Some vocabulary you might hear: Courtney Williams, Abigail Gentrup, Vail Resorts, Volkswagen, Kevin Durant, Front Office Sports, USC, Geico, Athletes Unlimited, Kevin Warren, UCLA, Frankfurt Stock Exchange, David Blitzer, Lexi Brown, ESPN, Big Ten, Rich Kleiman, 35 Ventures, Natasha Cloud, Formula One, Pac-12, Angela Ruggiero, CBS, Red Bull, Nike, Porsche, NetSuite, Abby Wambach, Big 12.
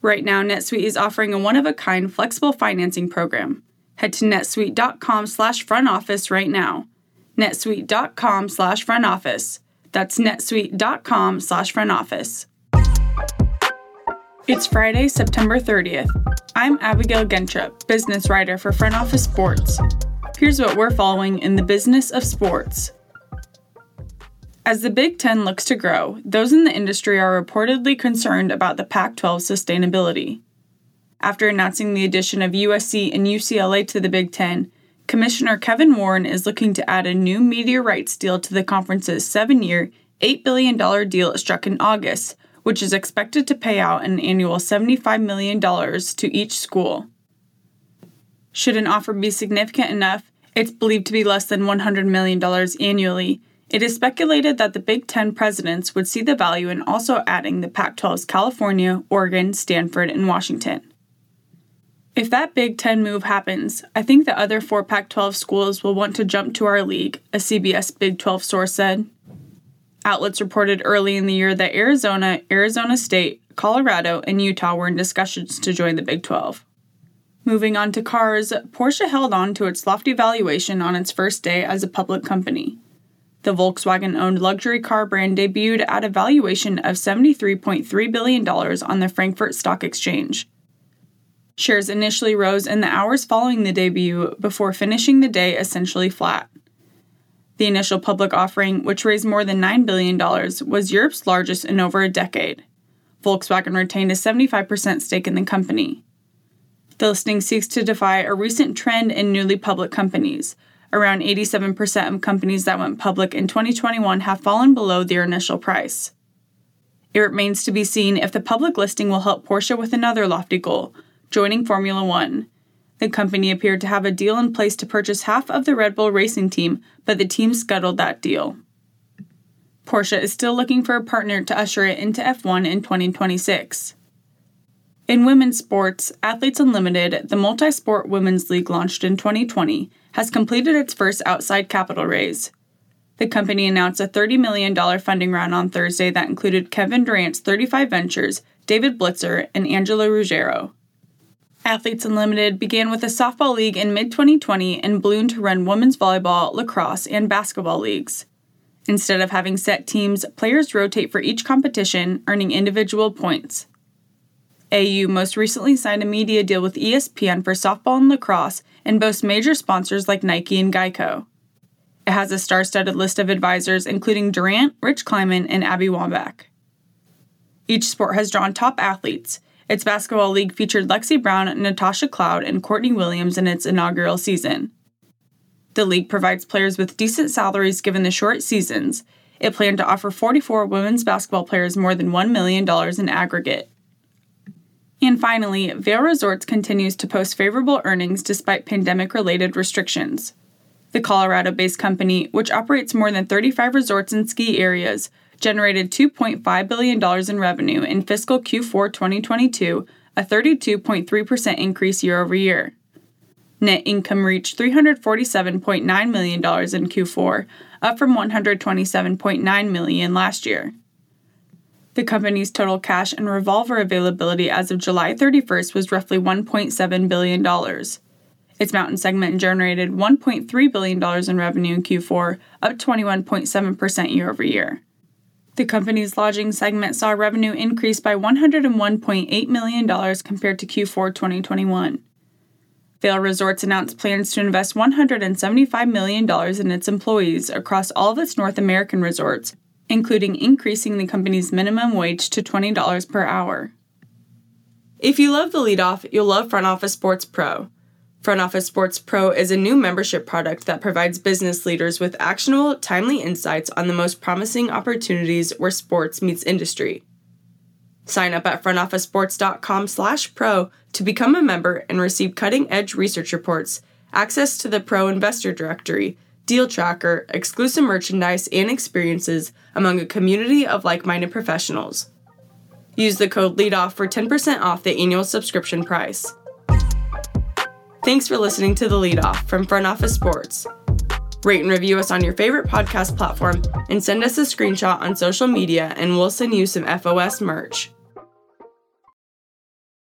Right now, NetSuite is offering a one-of-a-kind flexible financing program. Head to netsuite.com/front office right now. netsuite.com/front office. That's netsuite.com/front office. It's Friday, September 30th. I'm Abigail Gentrup, business writer for Front Office Sports. Here's what we're following in the business of sports. As the Big Ten looks to grow, those in the industry are reportedly concerned about the Pac-12's sustainability. After announcing the addition of USC and UCLA to the Big Ten, Commissioner Kevin Warren is looking to add a new media rights deal to the conference's 7-year, $8 billion deal it struck in August, which is expected to pay out an annual $75 million to each school. Should an offer be significant enough, it's believed to be less than $100 million annually. It is speculated that the Big Ten presidents would see the value in also adding the Pac-12's California, Oregon, Stanford, and Washington. If that Big Ten move happens, I think the other 4 Pac-12 schools will want to jump to our league, a CBS Big 12 source said. Outlets reported early in the year that Arizona, Arizona State, Colorado, and Utah were in discussions to join the Big 12. Moving on to cars, Porsche held on to its lofty valuation on its first day as a public company. The Volkswagen-owned luxury car brand debuted at a valuation of $73.3 billion on the Frankfurt Stock Exchange. Shares initially rose in the hours following the debut before finishing the day essentially flat. The initial public offering, which raised more than $9 billion, was Europe's largest in over a decade. Volkswagen retained a 75% stake in the company. The listing seeks to defy a recent trend in newly public companies. Around 87% of companies that went public in 2021 have fallen below their initial price. It remains to be seen if the public listing will help Porsche with another lofty goal, joining Formula One. The company appeared to have a deal in place to purchase half of the Red Bull racing team, but the team scuttled that deal. Porsche is still looking for a partner to usher it into F1 in 2026. In women's sports, Athletes Unlimited, the multi-sport women's league launched in 2020, has completed its first outside capital raise. The company announced a $30 million funding round on Thursday that included Kevin Durant's 35 Ventures, David Blitzer, and Angela Ruggiero. Athletes Unlimited began with a softball league in mid-2020 and ballooned to run women's volleyball, lacrosse, and basketball leagues. Instead of having set teams, players rotate for each competition, earning individual points. AU most recently signed a media deal with ESPN for softball and lacrosse and boasts major sponsors like Nike and Geico. It has a star-studded list of advisors, including Durant, Rich Kleiman, and Abby Wambach. Each sport has drawn top athletes. Its basketball league featured Lexi Brown, Natasha Cloud, and Courtney Williams in its inaugural season. The league provides players with decent salaries given the short seasons. It planned to offer 44 women's basketball players more than $1 million in aggregate. And finally, Vail Resorts continues to post favorable earnings despite pandemic-related restrictions. The Colorado-based company, which operates more than 35 resorts and ski areas, generated $2.5 billion in revenue in fiscal Q4 2022, a 32.3% increase year-over-year. Net income reached $347.9 million in Q4, up from $127.9 million last year. The company's total cash and revolver availability as of July 31st was roughly $1.7 billion. Its mountain segment generated $1.3 billion in revenue in Q4, up 21.7% year-over-year. The company's lodging segment saw revenue increase by $101.8 million compared to Q4 2021. Vail Resorts announced plans to invest $175 million in its employees across all of its North American resorts, including increasing the company's minimum wage to $20 per hour. If you love The Leadoff, you'll love Front Office Sports Pro. Front Office Sports Pro is a new membership product that provides business leaders with actionable, timely insights on the most promising opportunities where sports meets industry. Sign up at frontofficesports.com/pro to become a member and receive cutting-edge research reports, access to the Pro Investor Directory, Deal Tracker, exclusive merchandise, and experiences among a community of like-minded professionals. Use the code LEADOFF for 10% off the annual subscription price. Thanks for listening to The Leadoff from Front Office Sports. Rate and review us on your favorite podcast platform and send us a screenshot on social media and we'll send you some FOS merch.